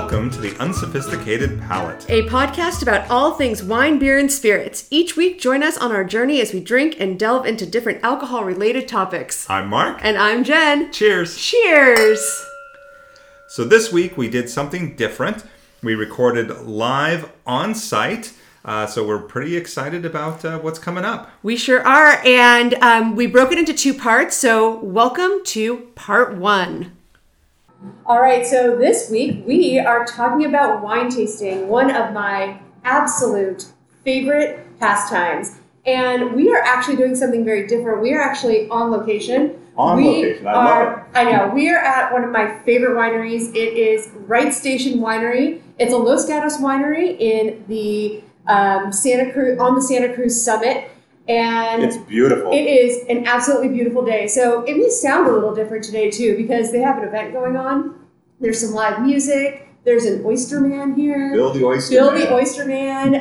Welcome to The Unsophisticated Palate, a podcast about all things wine, beer, and spirits. Each week, join us on our journey as we drink and delve into different alcohol-related topics. I'm Mark. And I'm Jen. Cheers. Cheers. So this week, we did something different. We recorded live on site. So we're pretty excited about what's coming up. We sure are. And we broke it into two parts. So welcome to part one. All right. So this week we are talking about wine tasting, one of my absolute favorite pastimes. And we are actually doing something very different. We are actually on location. I know. We are at one of my favorite wineries. It is Wright Station Winery. It's a Los Gatos winery in the Santa Cruz, on the Santa Cruz summit, and it's beautiful. It is an absolutely beautiful day. So it may sound a little different today too, because they have an event going on. There's some live music. There's an oyster man here. Bill the oyster man.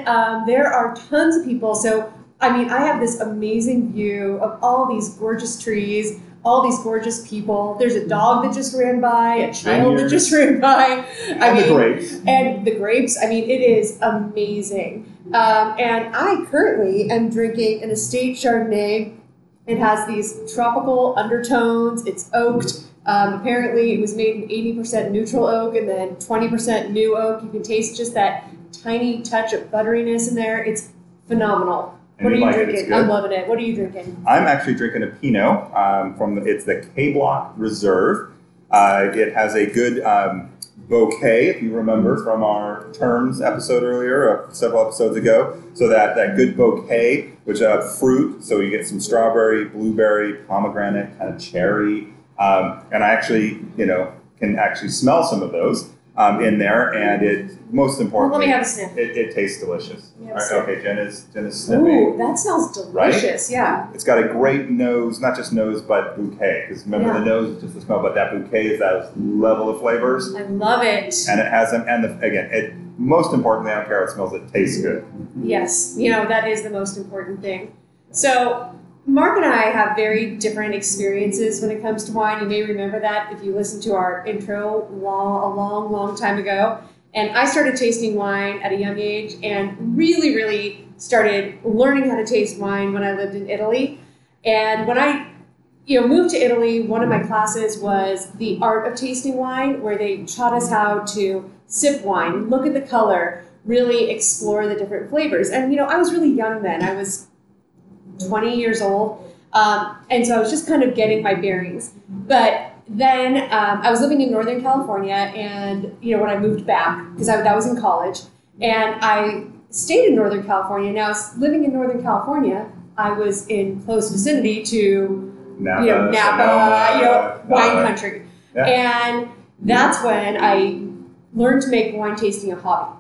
There are tons of people. So I mean, I have this amazing view of all these gorgeous trees, all these gorgeous people. There's a dog that just ran by, a child that just ran by. And the grapes. I mean, it is amazing. And I currently am drinking an estate Chardonnay. It has these tropical undertones. It's oaked. Apparently, it was made in 80% neutral oak and then 20% new oak. You can taste just that tiny touch of butteriness in there. It's phenomenal. What are you drinking? I'm loving it. What are you drinking? I'm actually drinking a Pinot it's the K-Block Reserve. It has a good bouquet, if you remember from our terms episode earlier, several episodes ago. So that good bouquet, which fruit, so you get some strawberry, blueberry, pomegranate, kind of cherry, and I actually, can actually smell some of those. In there, and it most importantly, let me have a sniff. It tastes delicious. All right, okay, Jen is sniffing. Ooh, that sounds delicious! Right? Yeah, it's got a great nose, not just nose, but bouquet. Because remember, the nose is just the smell, but that bouquet is that level of flavors. I love it. And it has them, and most importantly, I don't care how it smells. It tastes good. Yes, that is the most important thing. So Mark and I have very different experiences when it comes to wine. You may remember that if you listened to our intro a long time ago. And I started tasting wine at a young age and really, really started learning how to taste wine when I lived in Italy. And when I moved to Italy, one of my classes was the art of tasting wine, where they taught us how to sip wine, look at the color, really explore the different flavors. And, I was really young then. I was 20 years old, and so I was just kind of getting my bearings. But then I was living in Northern California, and when I moved back, because that was in college, and I stayed in Northern California. Now, living in Northern California, I was in close vicinity to Napa, wine country, and that's when I learned to make wine tasting a hobby.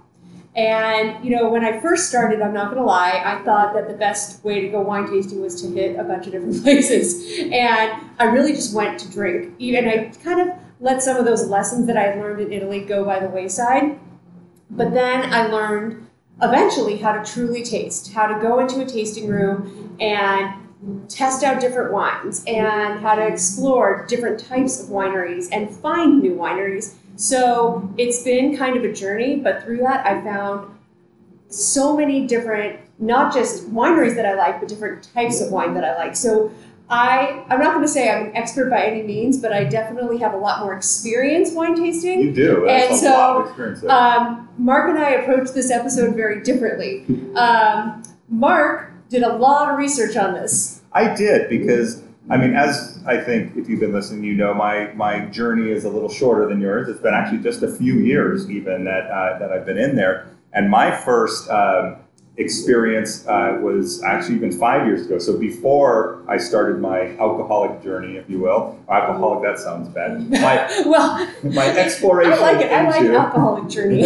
And, when I first started, I'm not going to lie, I thought that the best way to go wine tasting was to hit a bunch of different places. And I really just went to drink. And I kind of let some of those lessons that I learned in Italy go by the wayside. But then I learned eventually how to truly taste, how to go into a tasting room and test out different wines and how to explore different types of wineries and find new wineries. So it's been kind of a journey, but through that I found so many different, not just wineries that I like, but different types of wine that I like. So I'm not going to say I'm an expert by any means, but I definitely have a lot more experience wine tasting. You do. That's and so, lot of experience there. Mark and I approached this episode very differently. Mark did a lot of research on this. I did, because as I think if you've been listening, my journey is a little shorter than yours. It's been actually just a few years even that I've been in there. And my first experience was actually even 5 years ago. So before I started my alcoholic journey, if you will. Alcoholic, that sounds bad. My exploration alcoholic journey.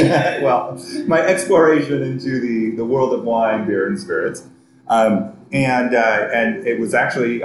My exploration into the world of wine, beer, and spirits. And it was actually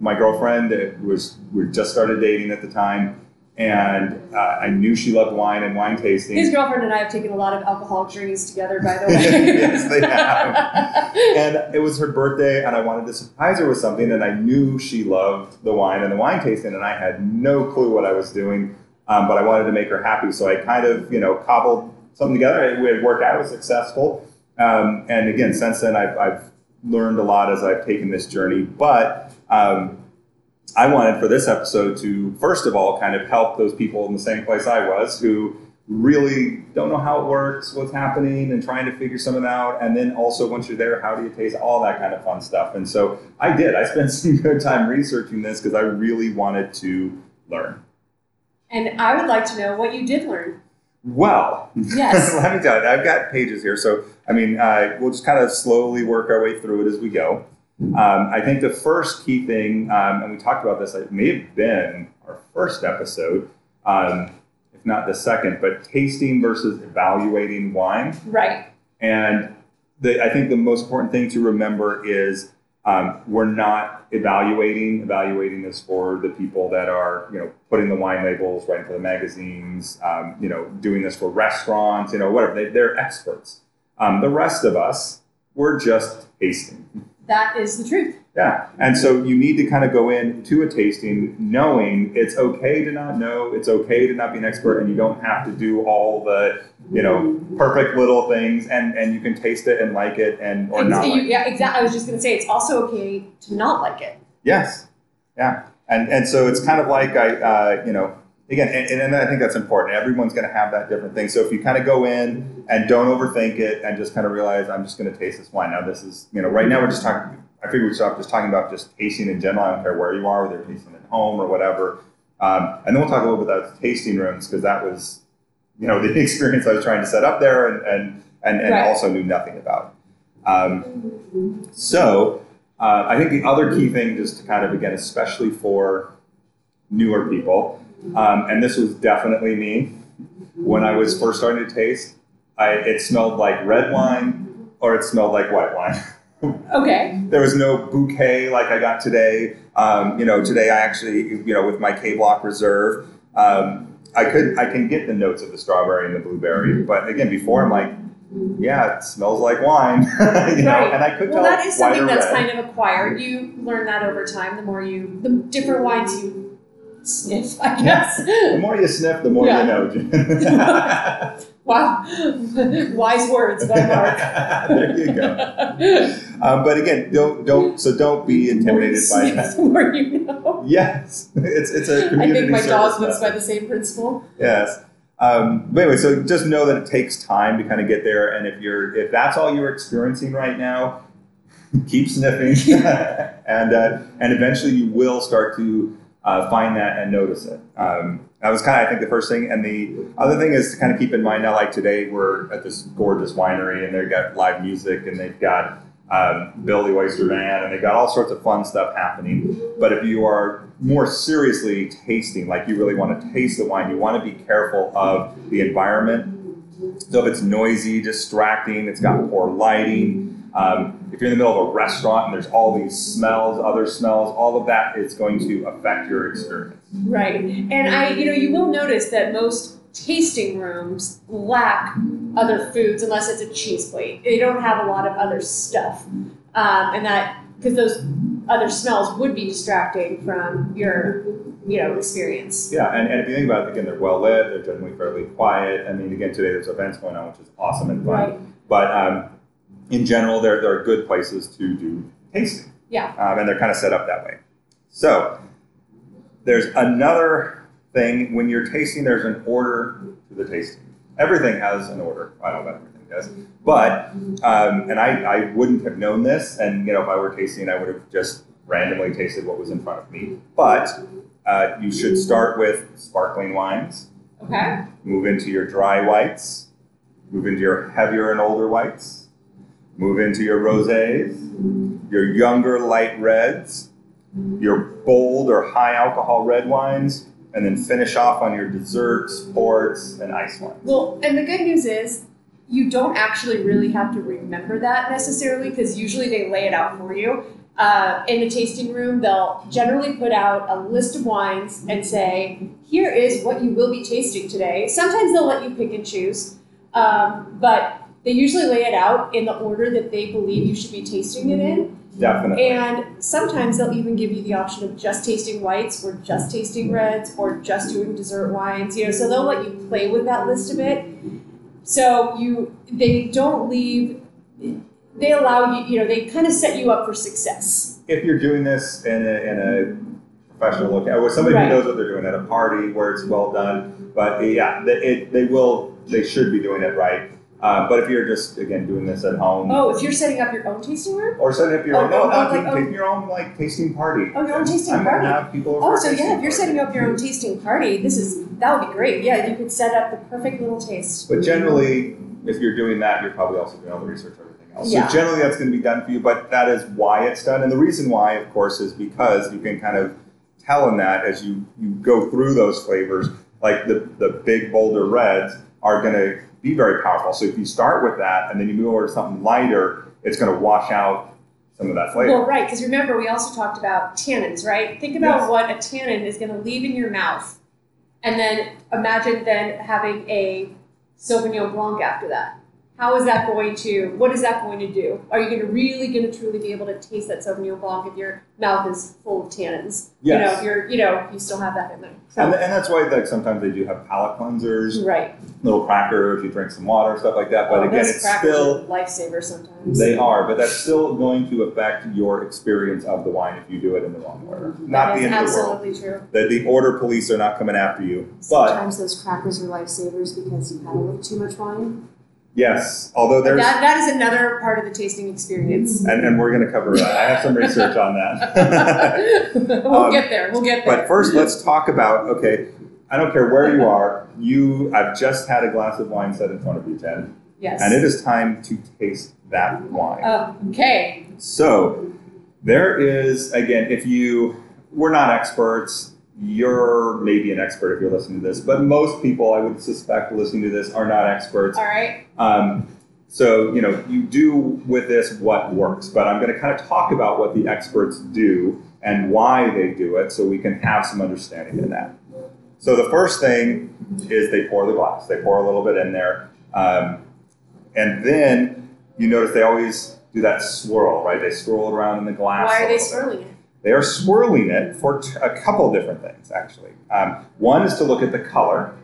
my girlfriend that we just started dating at the time, and I knew she loved wine and wine tasting. His girlfriend and I have taken a lot of alcoholic journeys together, by the way. Yes, they have. And it was her birthday, and I wanted to surprise her with something, and I knew she loved the wine and the wine tasting, and I had no clue what I was doing. but I wanted to make her happy. So I kind of, cobbled something together. It worked out. It was successful. And again, since then, I've learned a lot as I've taken this journey. But I wanted for this episode to, first of all, kind of help those people in the same place I was who really don't know how it works, what's happening, and trying to figure something out. And then also, once you're there, how do you taste, all that kind of fun stuff. And so I did. I spent some good time researching this because I really wanted to learn. And I would like to know what you did learn. Well, yes. Let me tell you, I've got pages here. So, we'll just kind of slowly work our way through it as we go. I think the first key thing, and we talked about this, it may have been our first episode, if not the second, but tasting versus evaluating wine. Right. And I think the most important thing to remember is we're not evaluating. Evaluating is for the people that are, putting the wine labels, writing for the magazines, doing this for restaurants, whatever. They're experts. The rest of us, we're just tasting. That is the truth. Yeah. And so you need to kind of go into a tasting knowing it's okay to not know, it's okay to not be an expert, and you don't have to do all the, perfect little things, and you can taste it and like it or not like it. Yeah, exactly. I was just going to say, it's also okay to not like it. Yes. Yeah. And so it's kind of like, again, and I think that's important. Everyone's going to have that different thing. So if you kind of go in and don't overthink it and just kind of realize, I'm just going to taste this wine. Now this is, right now we're just talking, I figured we stopped just talking about just tasting in general. I don't care where you are, whether you're tasting at home or whatever. And then we'll talk a little bit about tasting rooms, because that was, the experience I was trying to set up there and right. Also knew nothing about. So I think the other key thing, just to kind of, again, especially for newer people, and this was definitely me. When I was first starting to taste, it smelled like red wine, or it smelled like white wine. Okay. There was no bouquet like I got today. Today I actually, with my K-Block Reserve, I can get the notes of the strawberry and the blueberry. But again, before I'm like, yeah, it smells like wine. Right. And I could tell. Well, that is something that's red. Kind of acquired. You learn that over time. The different wines you sniff, I guess. Yeah. The more you sniff, the more you know. Wow. Wise words by Mark. There you go. But again, don't be intimidated by that. The more you know. Yes. It's a community. I think my dogs lives by the same principle. Yes. But anyway, so just know that it takes time to kind of get there, and if that's all you're experiencing right now, keep sniffing. and eventually you will start to find that and notice it. That was kind of, I think, the first thing. And the other thing is to kind of keep in mind now, like today, we're at this gorgeous winery, and they've got live music, and they've got Billy Oyster Band, and they've got all sorts of fun stuff happening. But if you are more seriously tasting, like you really want to taste the wine, you want to be careful of the environment. So if it's noisy, distracting, it's got poor lighting, if you're in the middle of a restaurant and there's all these smells, other smells, all of that, it's going to affect your experience. Right. And you will notice that most tasting rooms lack other foods unless it's a cheese plate. They don't have a lot of other stuff. And that, because those other smells would be distracting from your, experience. Yeah. And if you think about it, again, they're well lit, they're generally fairly quiet. Again, today there's events going on, which is awesome and fun. Right. But, in general, there are good places to do tasting. Yeah. And they're kind of set up that way. So there's another thing. When you're tasting, there's an order to the tasting. Everything has an order. I don't know about everything does. But, and I wouldn't have known this. And, if I were tasting, I would have just randomly tasted what was in front of me. But you should start with sparkling wines. Okay. Move into your dry whites. Move into your heavier and older whites. Move into your rosés, your younger light reds, your bold or high alcohol red wines, and then finish off on your desserts, ports, and ice wines. Well, and the good news is you don't actually really have to remember that necessarily, because usually they lay it out for you. In the tasting room, they'll generally put out a list of wines and say, here is what you will be tasting today. Sometimes they'll let you pick and choose, but They usually lay it out in the order that they believe you should be tasting it in. Definitely. And sometimes they'll even give you the option of just tasting whites or just tasting reds or just doing dessert wines, you know, so they'll let you play with that list a bit. So they don't leave, they allow you, you know, they kind of set you up for success. If you're doing this in a professional look at, or somebody who knows what they're doing at a party where it's well done, but yeah, they should be doing it right. But if you're just, again, doing this at home. Oh, if you're setting up your own tasting room? Or setting up your own, your own, like, tasting party. Oh, your own tasting party. Have people over so yeah, if you're setting up your own tasting party, that would be great. Yeah, you could set up the perfect little taste. But generally, if you're doing that, you're probably also doing all the research or everything else. Yeah. So generally, that's going to be done for you, but that is why it's done. And the reason why, of course, is because you can kind of tell in that as you go through those flavors, like the big, bolder reds are going to be very powerful. So if you start with that and then you move over to something lighter, it's going to wash out some of that flavor. Well, right, because remember we also talked about tannins, right? Think about what a tannin is going to leave in your mouth, and then imagine then having a Sauvignon Blanc after that. How is that going to, what is that going to do? Are you going to truly be able to taste that Sauvignon Blanc if your mouth is full of tannins? Yes. You know, if you still have that in there. So. And that's why, like, sometimes they do have palate cleansers. Right. Little crackers, you drink some water, stuff like that. But again, it's still lifesaver sometimes. They are, but that's still going to affect your experience of the wine if you do it in the wrong order. Not the end of the world. Absolutely true. The order police are not coming after you. Sometimes those crackers are lifesavers because you had a little too much wine. Yes, although that is another part of the tasting experience. And we're going to cover that. I have some research on that. We'll get there. But first, let's talk about, okay, I don't care where you are. I've just had a glass of wine set in front of you, Jen. Yes. And it is time to taste that wine. Okay. So there is, again, we're not experts. You're maybe an expert if you're listening to this, but most people, I would suspect, listening to this are not experts. All right. So, you know, you do with this what works, but I'm going to kind of talk about what the experts do and why they do it so we can have some understanding in that. So the first thing is they pour the glass. They pour a little bit in there. And then you notice they always do that swirl, right? They swirl it around in the glass. Why are they swirling it? They are swirling it for a couple different things, actually. One is to look at the color.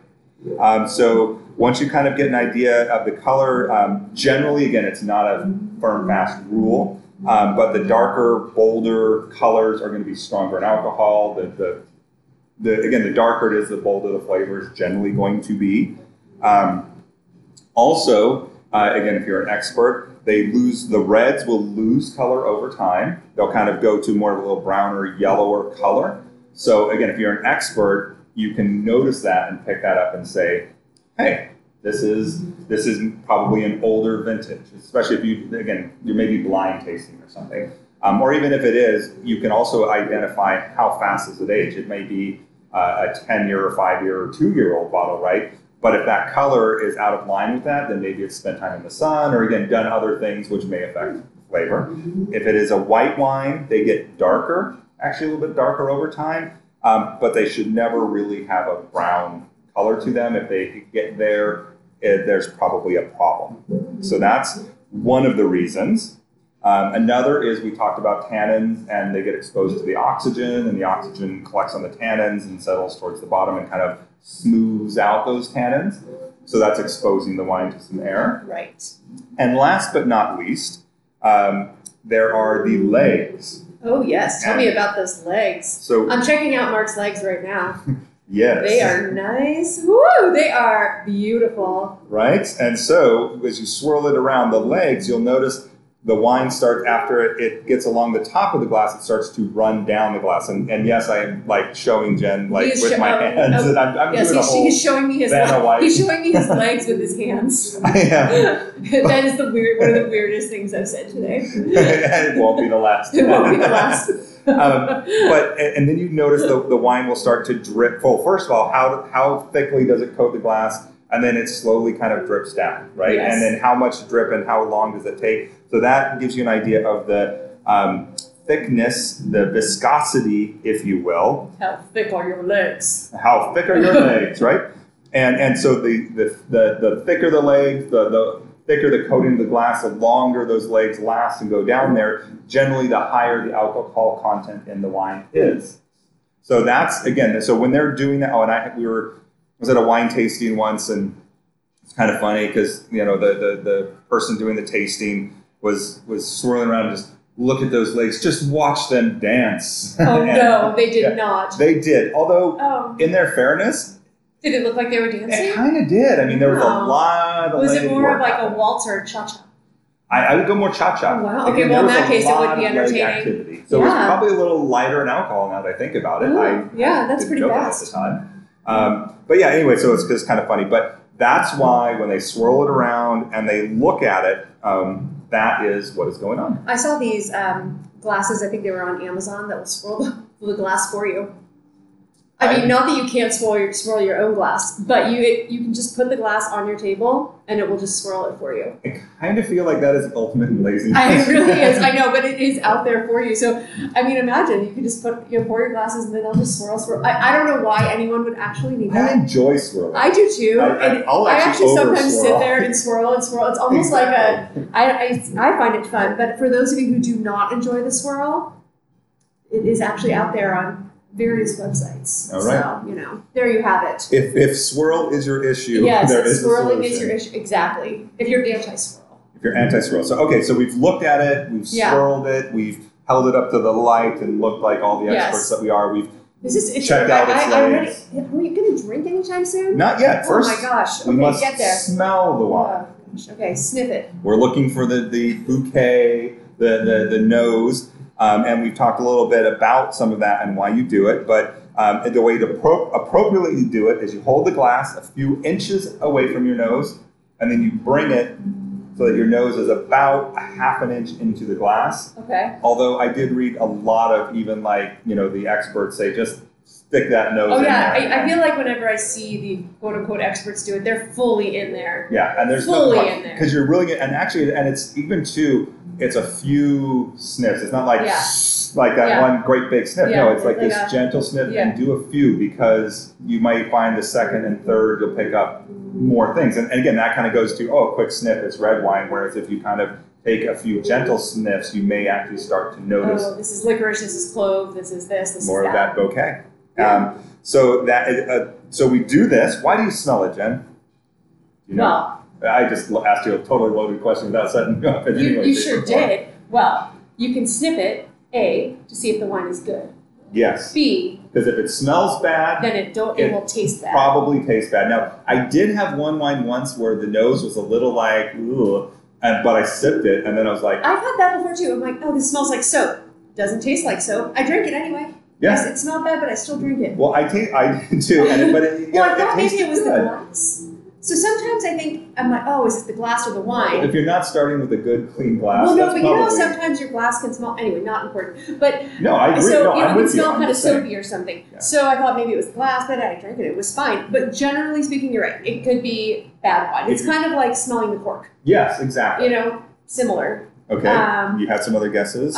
So once you kind of get an idea of the color, generally, again, it's not a firm, fast rule, but the darker, bolder colors are going to be stronger in alcohol. The darker it is, the bolder the flavor is generally going to be. Again, if you're an expert, the reds will lose color over time. They'll kind of go to more of a little browner, yellower color. So again, if you're an expert, you can notice that and pick that up and say, hey, this is probably an older vintage, especially if you're maybe blind tasting or something. Or even if it is, you can also identify how fast is it aged. It may be a 10-year or 5-year or 2-year-old bottle, right? But if that color is out of line with that, then maybe it's spent time in the sun or, again, done other things which may affect flavor. If it is a white wine, they get darker, actually a little bit darker over time, but they should never really have a brown color to them. If they get there, there's probably a problem. So that's one of the reasons. Another is we talked about tannins, and they get exposed to the oxygen, and the oxygen collects on the tannins and settles towards the bottom and kind of smooths out those tannins. So that's exposing the wine to some air. Right. And last but not least, there are the legs. Oh, yes. Tell me about those legs. So I'm checking out Mark's legs right now. Yes. They are nice. Woo! They are beautiful. Right? And so as you swirl it around the legs, you'll notice the wine starts, after it gets along the top of the glass, it starts to run down the glass. And yes, I am like showing Jen like with my hands. And I'm doing a whole Vanna White. He's showing me his legs with his hands. I am. That is one of the weirdest things I've said today. And it won't be the last. It won't be the last. And then you notice the wine will start to drip full. First of all, how thickly does it coat the glass? And then it slowly kind of drips down, right? Yes. And then how much drip and how long does it take? So that gives you an idea of the thickness, the viscosity, if you will. How thick are your legs? How thick are your legs, right? And so the thicker the legs, the thicker the coating of the glass, the longer those legs last and go down there, generally the higher the alcohol content in the wine is. So that's, again, so when they're doing that, oh, and I was at a wine tasting once, and it's kind of funny because, you know, the person doing the tasting was swirling around and just, look at those legs, just watch them dance. Oh, and, no, they did not. They did, although in their fairness, did it look like they were dancing? It kind of did. I mean, there was a lot of was it more of like a waltz or a cha-cha? I would go more cha-cha. Oh, wow. Okay, again, well, in that case, it would be entertaining. So it was probably a little lighter in alcohol now that I think about it. Ooh, that's pretty fast. At the time. But yeah, anyway, so it's just kind of funny. But that's why when they swirl it around and they look at it, that is what is going on. I saw these glasses, I think they were on Amazon, that will swirl the glass for you. I mean, not that you can't swirl your own glass, but you can just put the glass on your table and it will just swirl it for you. I kind of feel like that is ultimate laziness. It really is. I know, but it is out there for you. So, I mean, imagine you could just pour your glasses and then they'll just swirl. I don't know why anyone would actually need that. I enjoy swirling. I do too. I actually sometimes sit there and swirl and swirl. It's almost exactly. like I find it fun. But for those of you who do not enjoy the swirl, it is actually out there on various websites. All right. So, you know, there you have it. If swirl is your issue, yes, there is a solution. Swirling is your issue. Exactly. If you're anti-swirl. If you're anti-swirl. So, okay, so we've looked at it, we've swirled it, we've held it up to the light and looked like all the experts that we are. We've checked out its legs. Are we going to drink anytime soon? Not yet. First, oh my gosh. Okay, we must get there. Smell the wine. Okay, sniff it. We're looking for the bouquet, the nose. And we've talked a little bit about some of that and why you do it, but the way to appropriately do it is you hold the glass a few inches away from your nose, and then you bring it so that your nose is about a half an inch into the glass. Okay. Although I did read a lot of even the experts say just stick that nose in there. Oh, yeah. I feel like whenever I see the quote-unquote experts do it, they're fully in there. Yeah, and there's fully in there. Because you're really good, and it's even too, it's a few sniffs. It's not like like that one great big sniff. Yeah. No, it's like this gentle sniff and do a few, because you might find the second and third you'll pick up more things. And again, that kind of goes to, a quick sniff is red wine, whereas if you kind of take a few gentle sniffs, you may actually start to notice. Oh, this is licorice, this is clove, this is this, this more is that. More of that bouquet. So we do this. Why do you smell it, Jen? You know, I just asked you a totally loaded question without setting you up. You sure did. Well, you can sniff it, A, to see if the wine is good. Yes. B. Because if it smells bad, then it will taste bad. Probably taste bad. Now, I did have one wine once where the nose was a little like, ooh, but I sipped it, and then I was like... I've had that before, too. I'm like, oh, this smells like soap. Doesn't taste like soap. I drink it anyway. Yes, it's not bad, but I still drink it. Well, I did too. I thought maybe it was the glass. So sometimes I think, I'm like, oh, is it the glass or the wine? Well, if you're not starting with a good, clean glass, well, no, that's but probably... you know, sometimes your glass can smell, anyway, not important. But no, I agree. So, no, you know, I'm it can smell kind of soapy or something. Yeah. So I thought maybe it was glass, but I drank it. It was fine. But generally speaking, you're right. It could be bad wine. It's kind of like smelling the cork. Yes, exactly. You know, similar. Okay, you had some other guesses?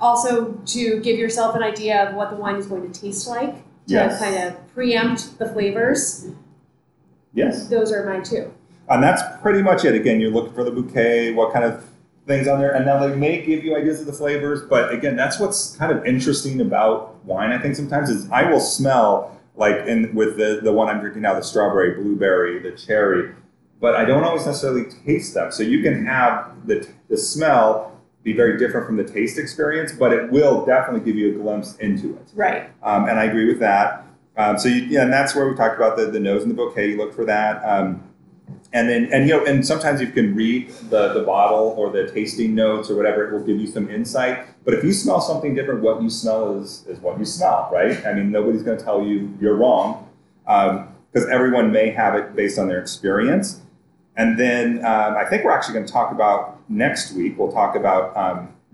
Also, to give yourself an idea of what the wine is going to taste like, to kind of preempt the flavors. Yes. Those are mine too. And that's pretty much it. Again, you're looking for the bouquet, what kind of things on there. And now they may give you ideas of the flavors, but again, that's what's kind of interesting about wine, I think, sometimes, is I will smell, with the one I'm drinking now, the strawberry, blueberry, the cherry, but I don't always necessarily taste them. So you can have the smell be very different from the taste experience, but it will definitely give you a glimpse into it. Right. And I agree with that. And that's where we talked about the nose and the bouquet. You look for that. And sometimes you can read the bottle or the tasting notes or whatever. It will give you some insight. But if you smell something different, what you smell is what you smell, right? I mean, nobody's going to tell you you're wrong, because everyone may have it based on their experience. And then I think we're actually going to talk about next week, we'll talk about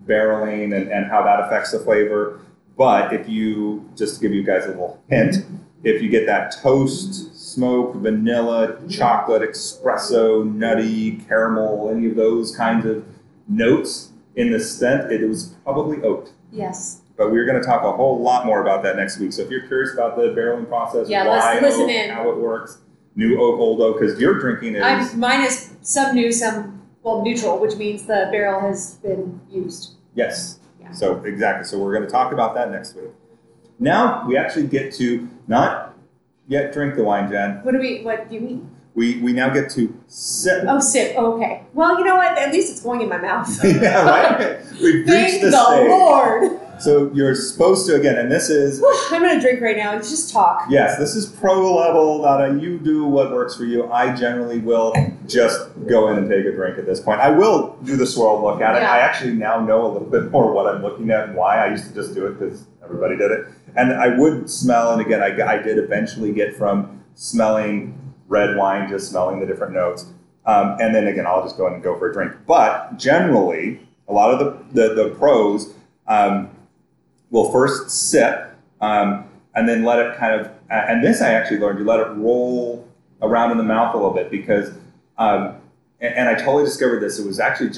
barreling and how that affects the flavor. But just to give you guys a little hint, if you get that toast, smoke, vanilla, chocolate, espresso, nutty, caramel, any of those kinds of notes in the scent, it was probably oak. Yes. But we're going to talk a whole lot more about that next week. So if you're curious about the barreling process, why oak, how it works, new oak, old oak, because you're drinking it. Mine is some new, some well, neutral, which means the barrel has been used. Yes. Yeah. So exactly. So we're going to talk about that next week. Now we actually get to not yet drink the wine, Jen. What do we? What do you mean? We now get to sip. Oh, sip. Oh, okay. Well, you know what? At least it's going in my mouth. Yeah, right? We've reached this stage. Thank the Lord. So you're supposed to, again, and this is... I'm going to drink right now. It's just talk. Yes, this is pro level. You do what works for you. I generally will just go in and take a drink at this point. I will do the swirl look at it. Yeah. I actually now know a little bit more what I'm looking at and why. I used to just do it because everybody did it. And I would smell, and again, I did eventually get from smelling... red wine, just smelling the different notes. And then again, I'll just go in and go for a drink. But generally, a lot of the pros will first sip and then let it kind of, and this I actually learned, you let it roll around in the mouth a little bit because, and I totally discovered this, it was actually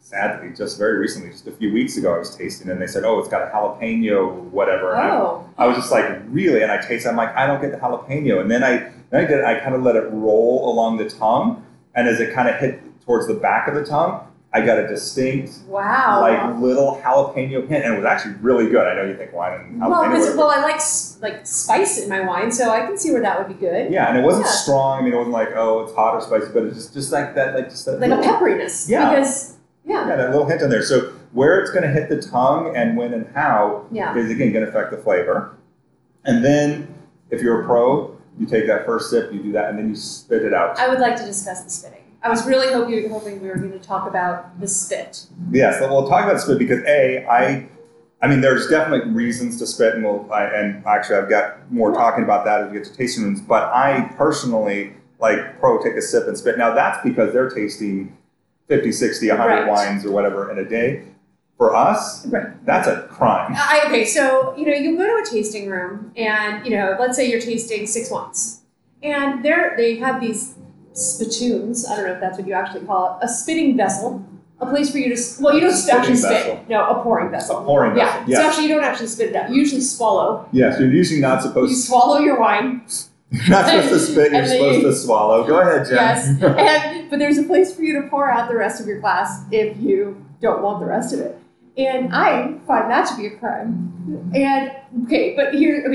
sadly, just very recently, just a few weeks ago, I was tasting and they said, oh, it's got a jalapeno, whatever. Oh. I was just like, really? And I taste, I'm like, I don't get the jalapeno. And then I kind of let it roll along the tongue. And as it kind of hit towards the back of the tongue, I got a distinct, wow, like little jalapeno hint. And it was actually really good. I know you think wine and jalapeno. Well, I like spice in my wine, so I can see where that would be good. Yeah, and it wasn't strong. I mean, it wasn't like, oh, it's hot or spicy, but it's just like that. Like little, a pepperiness. Yeah. Because... Yeah, that little hint in there. So where it's going to hit the tongue and when and how is, again, going to affect the flavor. And then if you're a pro, you take that first sip, you do that, and then you spit it out. I would like to discuss the spitting. I was really hoping we were going to talk about the spit. Yes, so we'll talk about spit because, I mean, there's definitely reasons to spit, and actually I've got more talking about that as we get to tasting rooms. But I personally, like, pro, take a sip and spit. Now, that's because they're tasting 50, 60, 100 wines or whatever in a day. For us, that's a crime. Okay, so, you go to a tasting room and, let's say you're tasting 6 wines. And they have these spittoons. I don't know if that's what you actually call it. A spitting vessel. A place for you to, you don't actually spit. No, a pouring vessel. A pouring vessel. Yeah. So actually, you don't actually spit it out. You usually swallow. Yes, you're usually not supposed to. You swallow your wine. You're not supposed to spit, you're supposed to swallow. Go ahead, Jen. Yes, but there's a place for you to pour out the rest of your glass if you don't want the rest of it. And I find that to be a crime. And,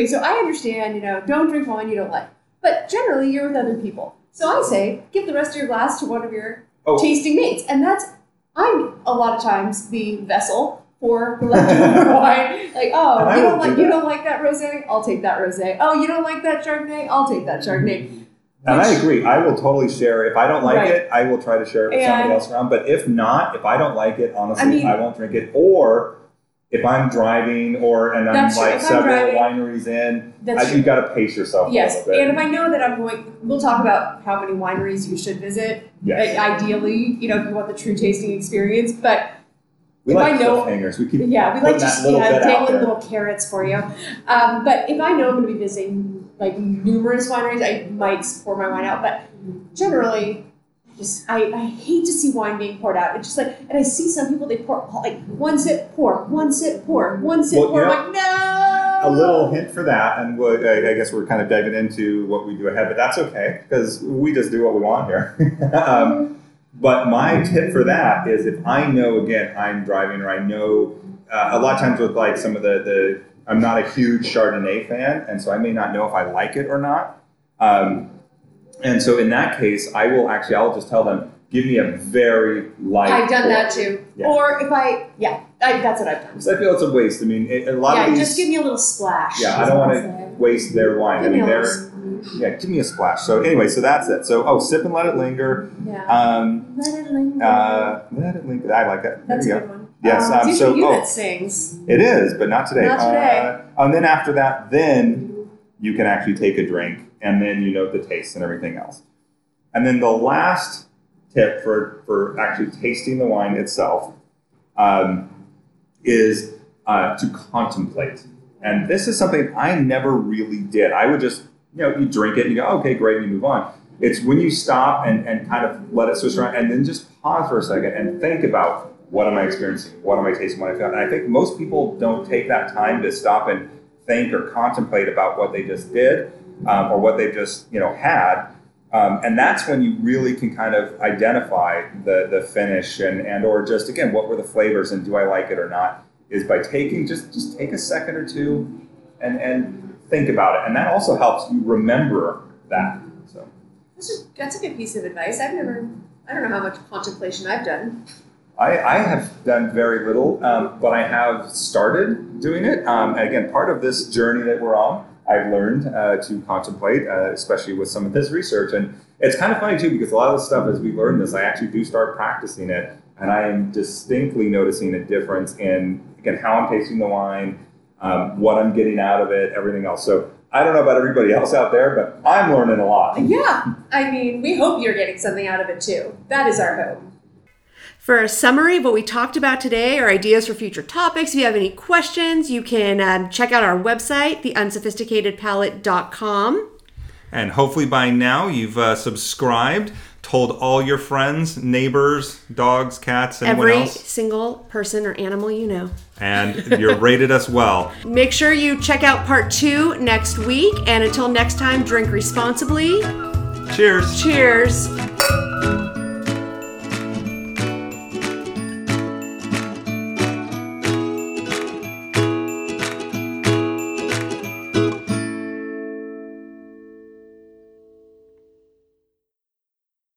so I understand, don't drink wine you don't like. But generally, you're with other people. So I say, give the rest of your glass to one of your tasting mates. And I'm a lot of times the vessel for leftover wine. Like, you don't like that rosé? I'll take that rosé. Oh, you don't like that Chardonnay? I'll take that Chardonnay. And I agree. I will totally share. If I don't like it, I will try to share it with somebody else around. But if not, if I don't like it, honestly, I won't drink it. Or if I'm driving and I'm like several wineries in, you've got to pace yourself a little bit. Yes, and if I know that I'm going, we'll talk about how many wineries you should visit. Yes. Like, ideally, if you want the true tasting experience, but... We like cliffhangers. We keep dangling little carrots for you. But if I know I'm going to be visiting like numerous wineries, I might pour my wine out. But generally, I hate to see wine being poured out. It's just like, and I see some people, they pour like one sip, pour, one sip, pour, one sip, pour. I'm like, no! A little hint for that, and I guess we're kind of diving into what we do ahead, but that's okay because we just do what we want here. But my tip for that is if I know, again, I'm driving or I know a lot of times with like some of the I'm not a huge Chardonnay fan, and so I may not know if I like it or not. And so in that case, I'll just tell them, give me a very light. I've done that too. Yeah. Or if that's what I've done. So I feel it's a waste. I mean, a lot of these. Yeah, just give me a little splash. Yeah, I don't want to waste their wine. Give me a splash. So anyway, so that's it. So, sip and let it linger. Yeah. Let it linger. Let it linger. I like that. That's a good one. Yes. It's usually you that sings. It is, but not today. Not today. And then after that, then you can actually take a drink, and then you note the taste and everything else. And then the last tip for actually tasting the wine itself is to contemplate. And this is something I never really did. I would just... you drink it and you go, okay, great, and you move on. It's when you stop and kind of let it switch around and then just pause for a second and think about what am I experiencing? What am I tasting? What I found? And I think most people don't take that time to stop and think or contemplate about what they just did or what they just, had. And that's when you really can kind of identify the finish and or just, again, what were the flavors and do I like it or not, is by taking, just take a second or two and think about it. And that also helps you remember that. So that's a good piece of advice. I don't know how much contemplation I've done. I have done very little, but I have started doing it. And again, part of this journey that we're on, I've learned to contemplate, especially with some of this research. And it's kind of funny, too, because a lot of the stuff, as we learn this, I actually do start practicing it. And I am distinctly noticing a difference in, again, how I'm tasting the wine, what I'm getting out of it, everything else. So I don't know about everybody else out there, but I'm learning a lot. Yeah. I mean, we hope you're getting something out of it, too. That is our hope. For a summary of what we talked about today or ideas for future topics, if you have any questions, you can check out our website, theunsophisticatedpalate.com. And hopefully by now you've subscribed, told all your friends, neighbors, dogs, cats, anyone else. Every single person or animal you know. And you're rated us well. Make sure you check out part 2 next week. And until next time, drink responsibly. Cheers. Cheers.